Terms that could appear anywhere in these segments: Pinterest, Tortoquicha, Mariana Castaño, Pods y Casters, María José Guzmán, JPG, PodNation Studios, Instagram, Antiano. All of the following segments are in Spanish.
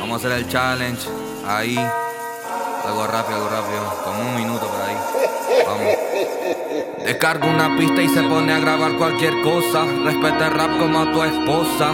Vamos a hacer el challenge. Ahí. Algo rápido. Como un minuto por ahí. Vamos. Descarga una pista y se pone a grabar cualquier cosa. Respeta el rap como a tu esposa.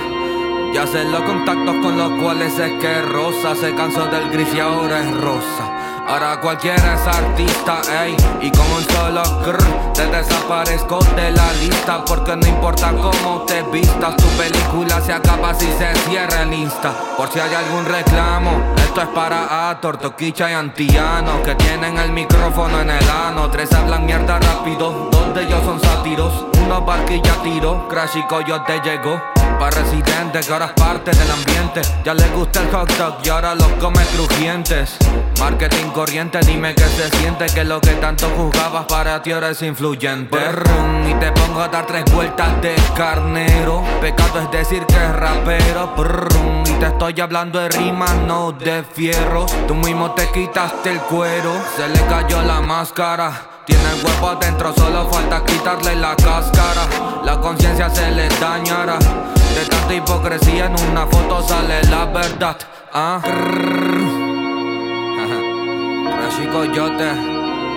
Y hace los contactos con los cuales es que rosa. Se cansó del gris y ahora es rosa. Ahora cualquiera es artista, ey. Y como un solo crrr, te desaparezco de la lista. Porque no importa cómo te vistas, tu película se acaba si se cierra el Insta. Por si hay algún reclamo, esto es para A, Tortoquicha y Antiano, que tienen el micrófono en el ano. Tres hablan mierda rápido, dos de ellos son sátiros. Uno barquilla tiró, Crashy Coyote llegó pa' residente, que ahora es parte del ambiente. Ya les gusta el hot dog y ahora los come crujientes. Marketing corriente, dime que se siente, que lo que tanto juzgabas para ti ahora es influyente. Brum, y te pongo a dar tres vueltas de carnero. Pecado es decir que es rapero. Brum, y te estoy hablando de rimas, no de fierros. Tú mismo te quitaste el cuero. Se le cayó la máscara. Tiene el huevo adentro, solo falta quitarle la cáscara. La conciencia se le dañará. De tanta hipocresía en una foto sale la verdad. Ah, Crashy Coyote.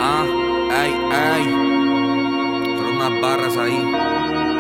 Ah, ey. Son unas barras ahí.